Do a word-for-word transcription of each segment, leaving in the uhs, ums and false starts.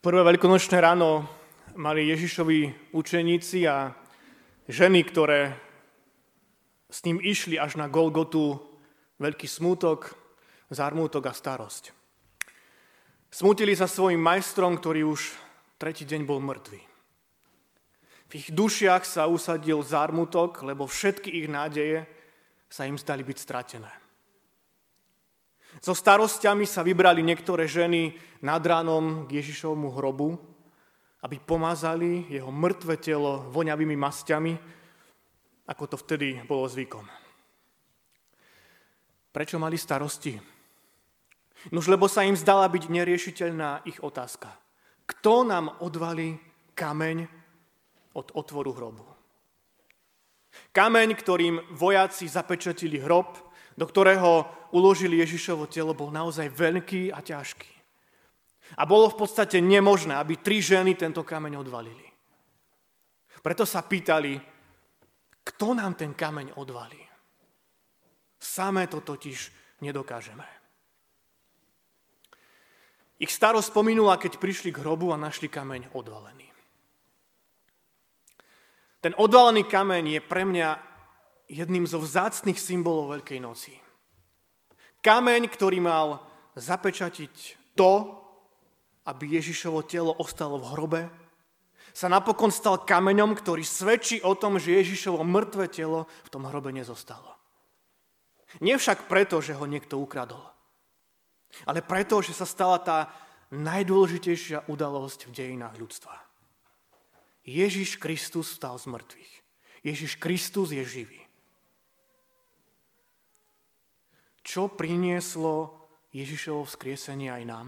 V prvé veľkonočné ráno mali Ježišovi učeníci a ženy, ktoré s ním išli až na Golgotu, veľký smútok, zarmútok a starosť. Smútili sa svojim majstrom, ktorý už tretí deň bol mŕtvý. V ich dušiach sa usadil zarmutok, lebo všetky ich nádeje sa im stali byť stratené. So starosťami sa vybrali niektoré ženy nad ránom k Ježišovmu hrobu, aby pomazali jeho mŕtve telo voňavými masťami, ako to vtedy bolo zvykom. Prečo mali starosti? Nož lebo sa im zdala byť neriešiteľná ich otázka. Kto nám odvalí kameň od otvoru hrobu? Kameň, ktorým vojaci zapečatili hrob, do ktorého uložili Ježišovo telo, bol naozaj veľký a ťažký. A bolo v podstate nemožné, aby tri ženy tento kameň odvalili. Preto sa pýtali, kto nám ten kameň odvalí? Samé to totiž nedokážeme. Ich starosť spomenula, keď prišli k hrobu a našli kameň odvalený. Ten odvalený kameň je pre mňa jedným zo vzácnych symbolov Veľkej noci. Kameň, ktorý mal zapečatiť to, aby Ježišovo telo ostalo v hrobe, sa napokon stal kameňom, ktorý svedčí o tom, že Ježišovo mŕtve telo v tom hrobe nezostalo. Nie však preto, že ho niekto ukradol, ale preto, že sa stala tá najdôležitejšia udalosť v dejinách ľudstva. Ježiš Kristus vstal z mŕtvych. Ježiš Kristus je živý. Čo prinieslo Ježišovo vzkriesenie aj nám?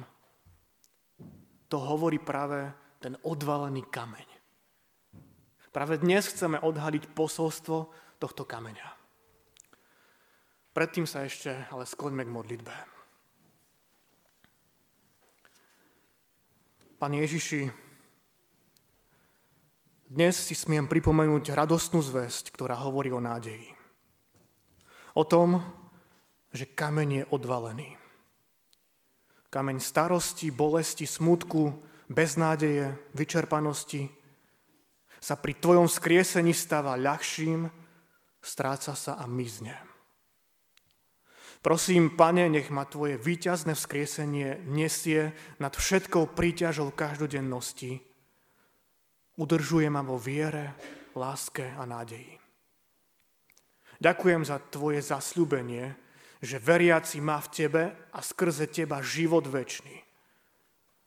To hovorí práve ten odvalený kameň. Práve dnes chceme odhaliť posolstvo tohto kameňa. Predtým sa ešte ale skloňme k modlitbe. Pane Ježiši, dnes si smiem pripomenúť radostnú zvesť, ktorá hovorí o nádeji. O tom, že kameň je odvalený. Kameň starosti, bolesti, smútku, beznádeje, vyčerpanosti sa pri tvojom skriesení stáva ľahším, stráca sa a mizne. Prosím, Pane, nech ma tvoje víťazné vzkriesenie nesie nad všetkou príťažou každodennosti, udržuje ma vo viere, láske a nádeji. Ďakujem za tvoje zasľúbenie, že veriaci má v tebe a skrze teba život večný.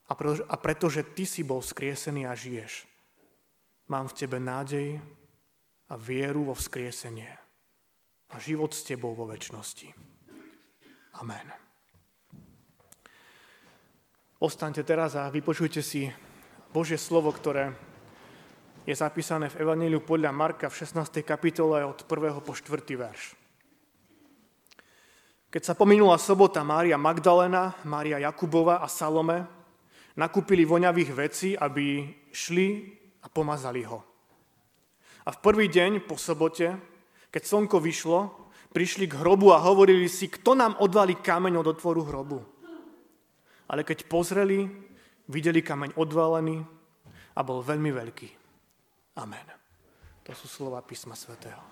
A, preto, a pretože ty si bol vzkriesený a žiješ, mám v tebe nádej a vieru vo vzkriesenie a život s tebou vo večnosti. Amen. Ostaňte teraz a vypočujte si Božie slovo, ktoré je zapísané v Evanjeliu podľa Marka v šestnástej kapitole od prvého po štvrtý verš. Keď sa pominula sobota, Mária Magdalena, Mária Jakubova a Salome nakúpili voňavých vecí, aby šli a pomazali ho. A v prvý deň po sobote, keď slnko vyšlo, prišli k hrobu a hovorili si, kto nám odvalí kameň od otvoru hrobu. Ale keď pozreli, videli kameň odvalený a bol veľmi veľký. Amen. To sú slova písma svätého.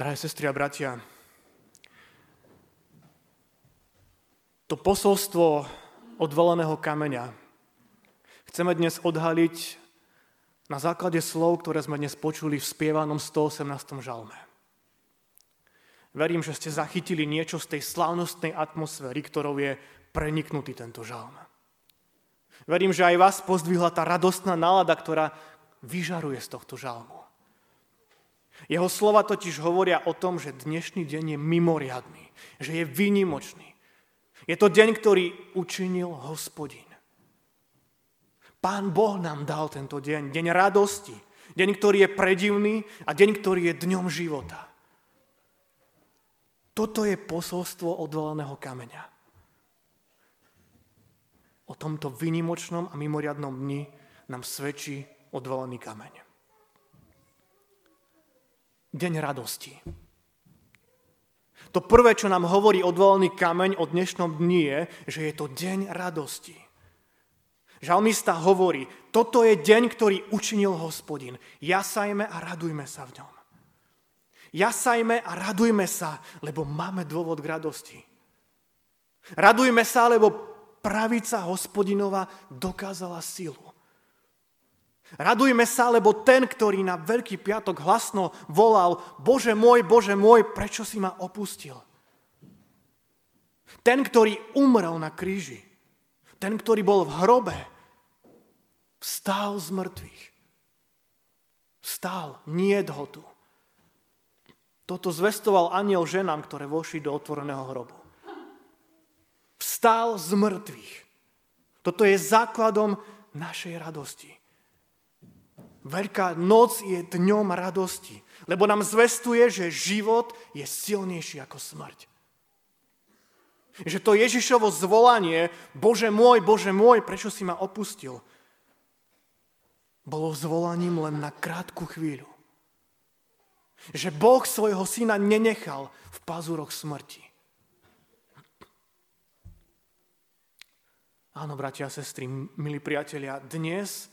Drahé sestry a bratia, to posolstvo odvaleného kameňa chceme dnes odhaliť na základe slov, ktoré sme dnes počuli v spievanom stoosemnástom žalme. Verím, že ste zachytili niečo z tej slávnostnej atmosféry, ktorou je preniknutý tento žalm. Verím, že aj vás pozdvihla tá radostná nálada, ktorá vyžaruje z tohto žalmu. Jeho slova totiž hovoria o tom, že dnešný deň je mimoriadny, že je výnimočný. Je to deň, ktorý učinil Hospodin. Pán Boh nám dal tento deň, deň radosti, deň, ktorý je predivný a deň, ktorý je dňom života. Toto je posolstvo odvaleného kameňa. O tomto výnimočnom a mimoriadnom dni nám svedčí odvalený kameň. Deň radosti. To prvé, čo nám hovorí odvolaný kameň o dnešnom dni je, že je to deň radosti. Žalmista hovorí, toto je deň, ktorý učinil Hospodin. Jasajme a radujme sa v ňom. Jasajme a radujme sa, lebo máme dôvod k radosti. Radujme sa, lebo pravica Hospodinova dokázala silu. Radujme sa, lebo ten, ktorý na Veľký piatok hlasno volal Bože môj, Bože môj, prečo si ma opustil? Ten, ktorý umrel na kríži, ten, ktorý bol v hrobe, vstál z mŕtvych. Vstál, niet ho tu. Toto zvestoval anjel ženám, ktoré vošli do otvoreného hrobu. Vstál z mŕtvych. Toto je základom našej radosti. Veľká noc je dňom radosti, lebo nám zvestuje, že život je silnejší ako smrť. Že to Ježišovo zvolanie, Bože môj, Bože môj, prečo si ma opustil, bolo zvolaním len na krátku chvíľu. Že Boh svojho syna nenechal v pazuroch smrti. Áno, bratia a sestry, milí priatelia, dnes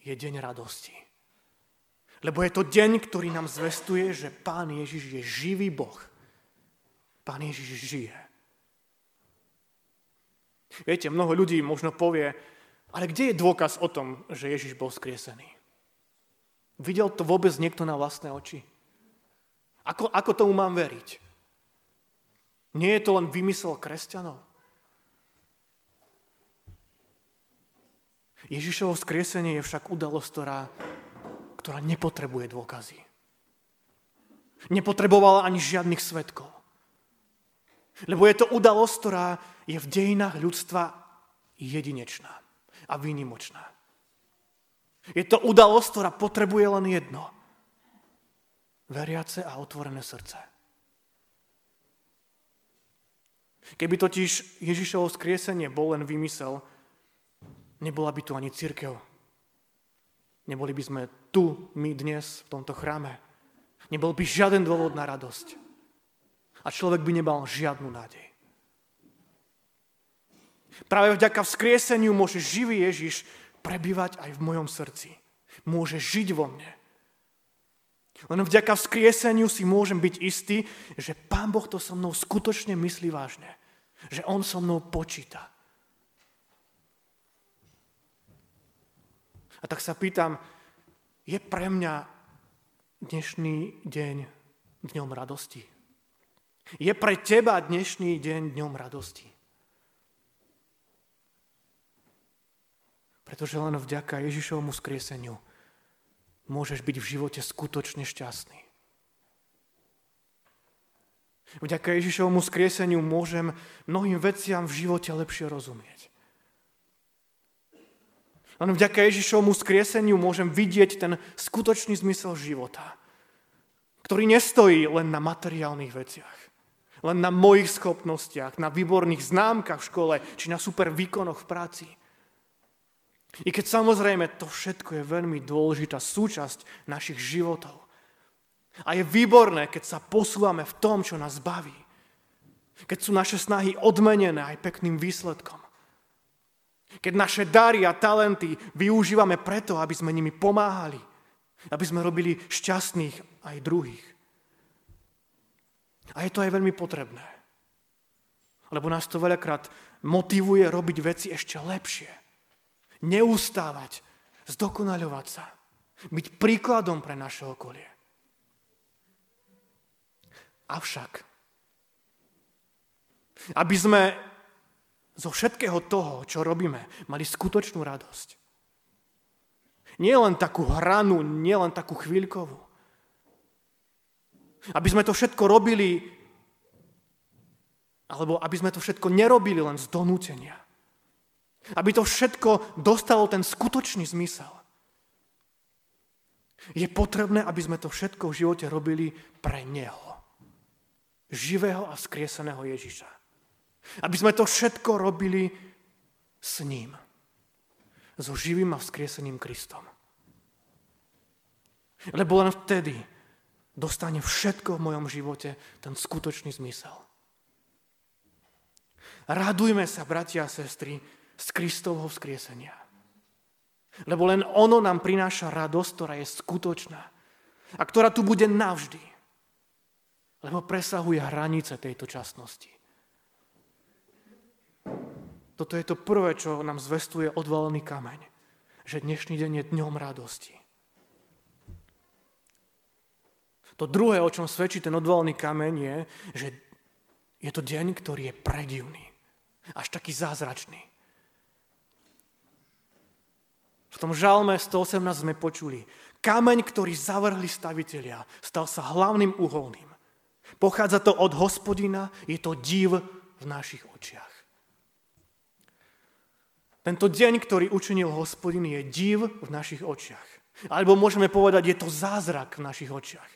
je deň radosti. Lebo je to deň, ktorý nám zvestuje, že Pán Ježiš je živý Boh. Pán Ježiš žije. Viete, mnoho ľudí možno povie, ale kde je dôkaz o tom, že Ježiš bol skriesený? Videl to vôbec niekto na vlastné oči? Ako, ako tomu mám veriť? Nie je to len vymysel kresťanov? Ježišovo vzkriesenie je však udalosť, ktorá, ktorá nepotrebuje dôkazy. Nepotrebovala ani žiadnych svedkov. Lebo je to udalosť, ktorá je v dejinách ľudstva jedinečná a výnimočná. Je to udalosť, ktorá potrebuje len jedno. Veriace a otvorené srdce. Keby totiž Ježišovo vzkriesenie bol len vymysel, nebola by tu ani cirkev. Neboli by sme tu, my dnes, v tomto chráme. Nebol by žiaden dôvod na radosť. A človek by nemal žiadnu nádej. Práve vďaka vzkrieseniu môže živý Ježiš prebývať aj v mojom srdci. Môže žiť vo mne. Len vďaka vzkrieseniu si môžem byť istý, že Pán Boh to so mnou skutočne myslí vážne. Že On so mnou počíta. A tak sa pýtam, je pre mňa dnešný deň dňom radosti? Je pre teba dnešný deň dňom radosti? Pretože len vďaka Ježišovmu skrieseniu môžeš byť v živote skutočne šťastný. Vďaka Ježišovmu skrieseniu môžem mnohým veciam v živote lepšie rozumieť. Len vďaka Ježišovmu skrieseniu môžem vidieť ten skutočný zmysel života, ktorý nestojí len na materiálnych veciach, len na mojich schopnostiach, na výborných známkach v škole či na super výkonoch v práci. I keď samozrejme to všetko je veľmi dôležitá súčasť našich životov. A je výborné, keď sa posúvame v tom, čo nás baví. Keď sú naše snahy odmenené aj pekným výsledkom. Keď naše dary a talenty využívame preto, aby sme nimi pomáhali, aby sme robili šťastných aj druhých. A je to aj veľmi potrebné, lebo nás to veľakrát motivuje robiť veci ešte lepšie. Neustávať, zdokonaľovať sa, byť príkladom pre naše okolie. Avšak, aby sme zo všetkého toho, čo robíme, mali skutočnú radosť. Nie len takú hranu, nie len takú chvíľkovú. Aby sme to všetko robili, alebo aby sme to všetko nerobili len z donútenia. Aby to všetko dostalo ten skutočný zmysel. Je potrebné, aby sme to všetko v živote robili pre Neho. Živého a vzkrieseného Ježiša. Aby sme to všetko robili s ním. So živým a vzkrieseným Kristom. Lebo len vtedy dostane všetko v mojom živote ten skutočný zmysel. Radujme sa, bratia a sestry, z Kristovho vzkriesenia. Lebo len ono nám prináša radosť, ktorá je skutočná a ktorá tu bude navždy. Lebo presahuje hranice tejto časnosti. Toto je to prvé, čo nám zvestuje odvalený kameň. Že dnešný deň je dňom radosti. To druhé, o čom svedčí ten odvalený kameň, je, že je to deň, ktorý je predivný. Až taký zázračný. V tom žalme sto osemnásť sme počuli. Kameň, ktorý zavrhli stavitelia, stal sa hlavným uholným. Pochádza to od Hospodina, je to div v našich očiach. Tento deň, ktorý učinil Hospodin, je div v našich očiach. Alebo môžeme povedať, je to zázrak v našich očiach.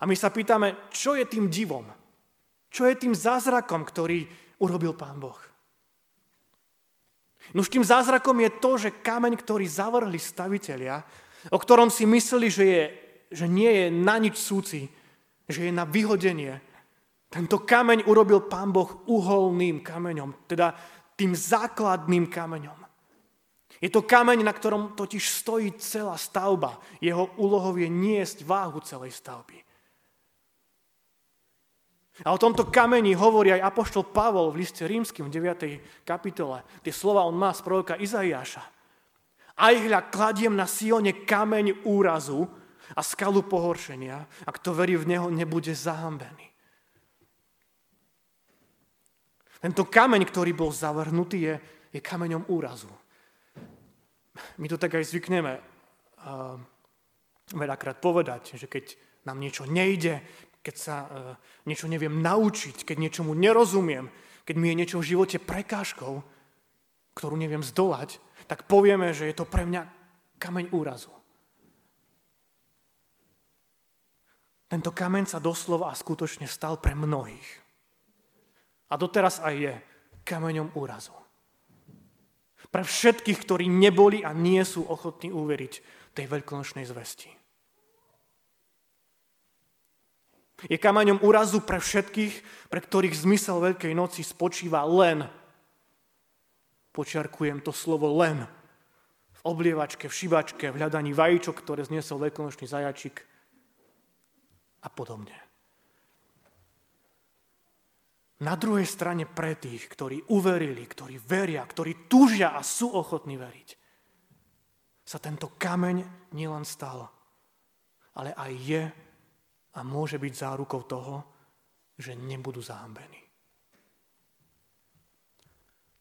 A my sa pýtame, čo je tým divom? Čo je tým zázrakom, ktorý urobil Pán Boh? Nuž tým zázrakom je to, že kameň, ktorý zavrhli stavitelia, o ktorom si mysleli, že, je, že nie je na nič súci, že je na vyhodenie. Tento kameň urobil Pán Boh uholným kameňom, teda tým základným kameňom. Je to kameň, na ktorom totiž stojí celá stavba. Jeho úlohou je niesť váhu celej stavby. A o tomto kameni hovorí aj apoštol Pavol v liste rímskym deviatej kapitole. Tie slova on má z proroka Izaiáša. Aj hľa kladiem na Sione kameň úrazu, a skalu pohoršenia, a kto verí v neho, nebude zahambený. Tento kameň, ktorý bol zavrhnutý, je, je kameňom úrazu. My to tak aj zvykneme uh, veľakrát povedať, že keď nám niečo nejde, keď sa uh, niečo neviem naučiť, keď niečomu nerozumiem, keď mi je niečo v živote prekážkou, ktorú neviem zdolať, tak povieme, že je to pre mňa kameň úrazu. Tento kameň sa doslova a skutočne stal pre mnohých. A doteraz aj je kameňom úrazu. Pre všetkých, ktorí neboli a nie sú ochotní uveriť tej veľkonočnej zvesti. Je kameňom úrazu pre všetkých, pre ktorých zmysel Veľkej noci spočíva len, počiarkujem to slovo len, v oblievačke, v šibačke, v hľadaní vajíčok, ktoré zniesol veľkonočný zajačik, a podobne. Na druhej strane pre tých, ktorí uverili, ktorí veria, ktorí túžia a sú ochotní veriť, sa tento kameň nielen stal, ale aj je a môže byť zárukou toho, že nebudú zahambení.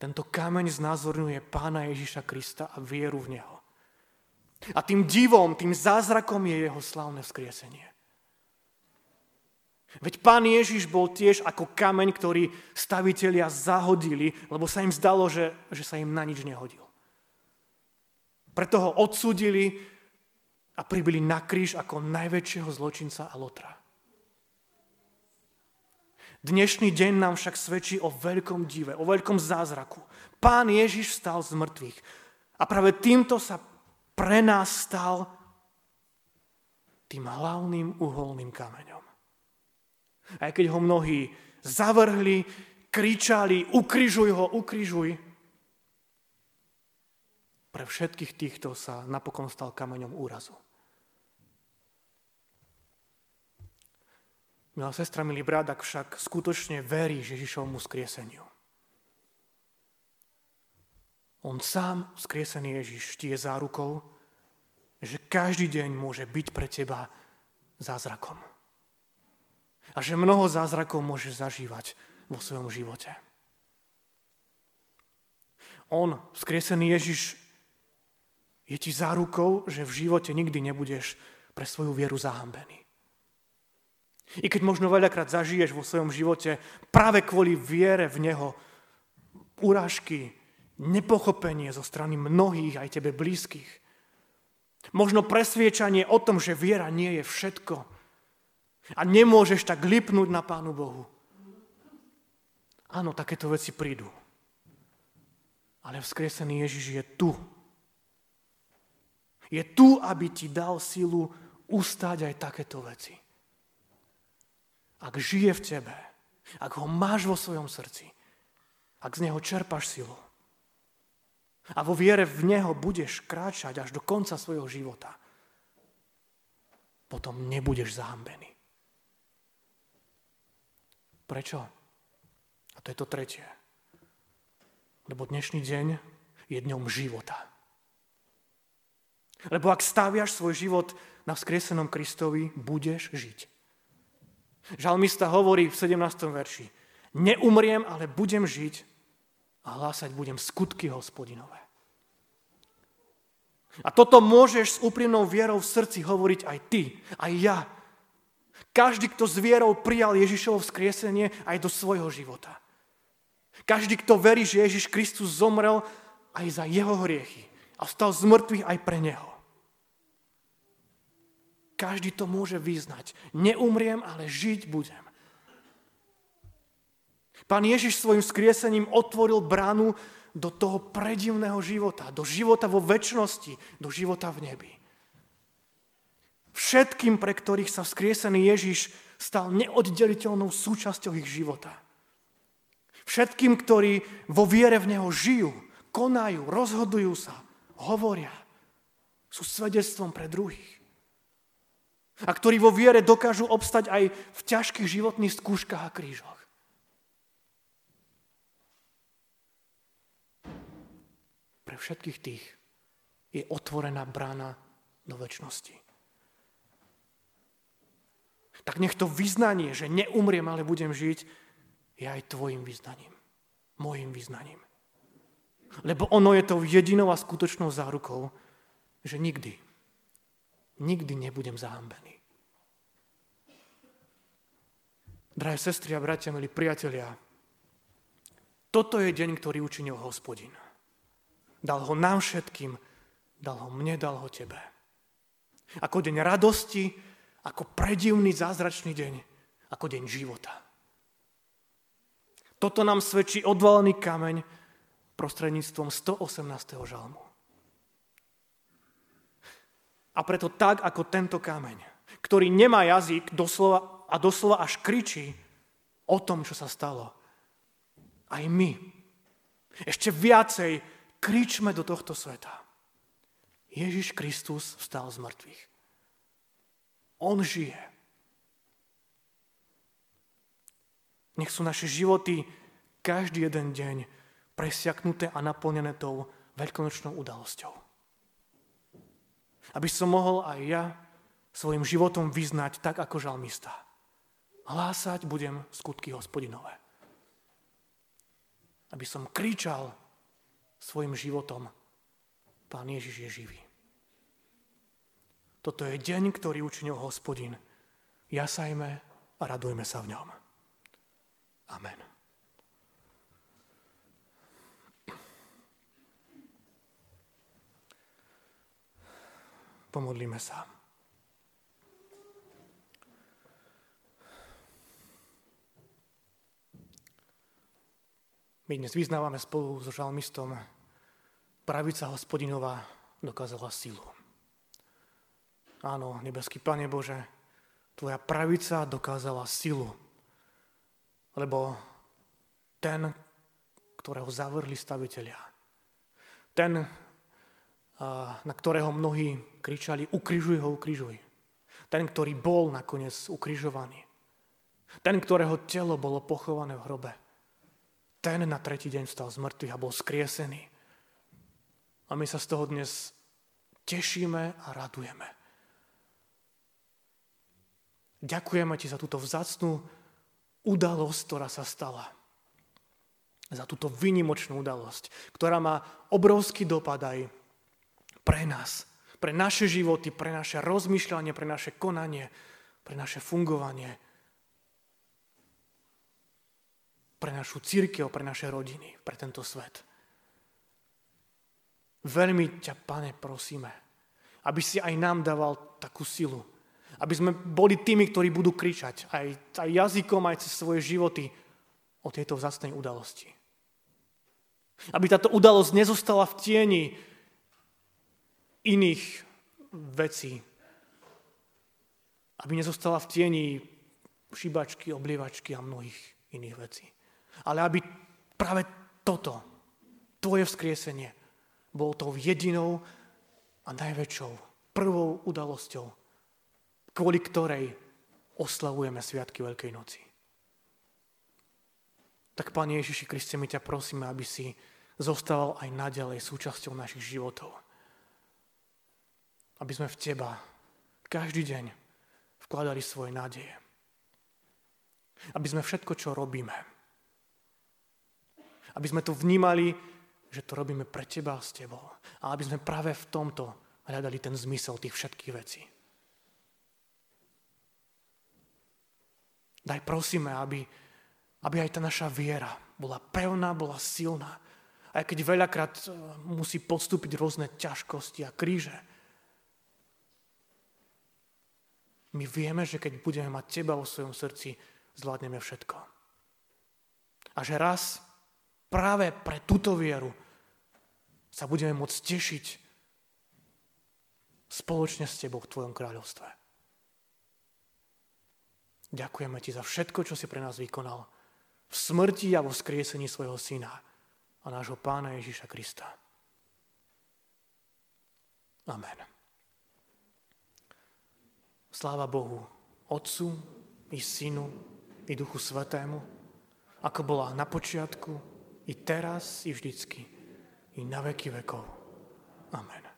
Tento kameň znázorňuje Pána Ježiša Krista a vieru v Neho. A tým divom, tým zázrakom je Jeho slávne vzkriesenie. Veď Pán Ježiš bol tiež ako kameň, ktorý stavitelia zahodili, lebo sa im zdalo, že, že sa im na nič nehodil. Preto ho odsúdili a pribili na kríž ako najväčšieho zločinca a lotra. Dnešný deň nám však svedčí o veľkom dive, o veľkom zázraku. Pán Ježiš vstal z mŕtvych a práve týmto sa pre nás stal tým hlavným uholným kameňom. Aj keď ho mnohí zavrhli, kričali, ukrižuj ho, ukrižuj. Pre všetkých týchto sa napokon stal kameňom úrazu. Milá sestra, milý brat, ak však skutočne veríš Ježišovmu vzkrieseniu. On sám, vzkriesený Ježiš, ti je zárukou, že každý deň môže byť pre teba zázrakom. A že mnoho zázrakov môže zažívať vo svojom živote. On, vzkriesený Ježiš, je ti zárukou, že v živote nikdy nebudeš pre svoju vieru zahambený. I keď možno veľakrát zažiješ vo svojom živote práve kvôli viere v Neho urážky, nepochopenie zo strany mnohých, aj tebe blízkych. Možno presviečanie o tom, že viera nie je všetko, a nemôžeš tak lipnúť na Pánu Bohu. Áno, takéto veci prídu. Ale vzkriesený Ježiš je tu. Je tu, aby ti dal silu ustáť aj takéto veci. Ak žije v tebe, ak ho máš vo svojom srdci, ak z neho čerpáš silu a vo viere v neho budeš kráčať až do konca svojho života, potom nebudeš zahambený. Prečo? A to je to tretie. Lebo dnešný deň je dňom života. Lebo ak staviaš svoj život na vzkriesenom Kristovi, budeš žiť. Žalmista hovorí v sedemnástom verši: neumriem, ale budem žiť a hlásať budem skutky Hospodinové. A toto môžeš s úprimnou vierou v srdci hovoriť aj ty, aj ja. Každý, kto s vierou prijal Ježišovo vzkriesenie aj do svojho života. Každý, kto verí, že Ježiš Kristus zomrel aj za jeho hriechy a vstal z mŕtvych aj pre neho. Každý to môže vyznať. Neumriem, ale žiť budem. Pán Ježiš svojim skriesením otvoril bránu do toho predivného života, do života vo večnosti, do života v nebi. Všetkým, pre ktorých sa vzkriesený Ježiš stal neoddeliteľnou súčasťou ich života. Všetkým, ktorí vo viere v neho žijú, konajú, rozhodujú sa, hovoria, sú svedectvom pre druhých. A ktorí vo viere dokážu obstať aj v ťažkých životných skúškach a krížoch. Pre všetkých tých je otvorená brána do večnosti. Tak nech to vyznanie, že neumriem, ale budem žiť, je aj tvojim vyznaním, mojim vyznaním. Lebo ono je tou jedinou a skutočnou zárukou, že nikdy, nikdy nebudem zahambený. Drahé sestry a bratia, milí priatelia, toto je deň, ktorý učinil Hospodin. Dal ho nám všetkým, dal ho mne, dal ho tebe. Ako deň radosti, ako predivný zázračný deň, ako deň života. Toto nám svedčí odvalený kameň prostredníctvom stoosemnásteho žalmu. A preto tak, ako tento kameň, ktorý nemá jazyk doslova, a doslova až kričí o tom, čo sa stalo, aj my ešte viacej kričme do tohto sveta. Ježiš Kristus vstal z mŕtvych. On žije. Nech sú naše životy každý jeden deň presiaknuté a naplnené tou veľkonočnou udalosťou. Aby som mohol aj ja svojim životom vyznať tak, ako žalmista. Hlásať budem skutky Hospodinové. Aby som kričal svojim životom: Pán Ježiš je živý. Toto je deň, ktorý učinil Hospodin. Jasajme a radujme sa v ňom. Amen. Pomodlíme sa. My dnes vyznávame spolu so žalmistom: pravica Hospodinová dokázala silu. Áno, nebeský Pane Bože, tvoja pravica dokázala silu, lebo ten, ktorého zavrhli stavitelia, ten, na ktorého mnohí kričali: ukrižuj ho, ukrižuj. Ten, ktorý bol nakoniec ukrižovaný. Ten, ktorého telo bolo pochované v hrobe. Ten na tretí deň vstal z mŕtvych a bol skriesený. A my sa z toho dnes tešíme a radujeme. Ďakujeme ti za túto vzácnu udalosť, ktorá sa stala. Za túto výnimočnú udalosť, ktorá má obrovský dopad aj pre nás, pre naše životy, pre naše rozmýšľanie, pre naše konanie, pre naše fungovanie, pre našu cirkev, pre naše rodiny, pre tento svet. Veľmi ťa, Pane, prosíme, aby si aj nám dával takú silu, aby sme boli tými, ktorí budú kričať aj, aj jazykom, aj cez svoje životy o tejto vzácnej udalosti. Aby táto udalosť nezostala v tieni iných vecí, Aby nezostala v tieni šibačky, oblievačky a mnohých iných vecí. Ale aby práve toto, tvoje vzkriesenie, bolo tou jedinou a najväčšou, prvou udalosťou, kvôli ktorej oslavujeme sviatky Veľkej noci. Tak, Pane Ježiši Kriste, my ťa prosíme, aby si zostával aj naďalej súčasťou našich životov. Aby sme v teba každý deň vkladali svoje nádeje. Aby sme všetko, čo robíme, aby sme to vnímali, že to robíme pre teba a s tebou. A aby sme práve v tomto hľadali ten zmysel tých všetkých vecí. Daj prosíme, aby, aby aj tá naša viera bola pevná, bola silná. Aj keď veľakrát musí podstúpiť rôzne ťažkosti a kríže. My vieme, že keď budeme mať teba vo svojom srdci, zvládneme všetko. A že raz práve pre túto vieru sa budeme môcť tešiť spoločne s tebou v tvojom kráľovstve. Ďakujeme ti za všetko, čo si pre nás vykonal v smrti a vo vzkriesení svojho syna a nášho Pána Ježiša Krista. Amen. Sláva Bohu, Otcu i Synu i Duchu Svätému, ako bola na počiatku, i teraz, i vždycky, i na veky vekov. Amen.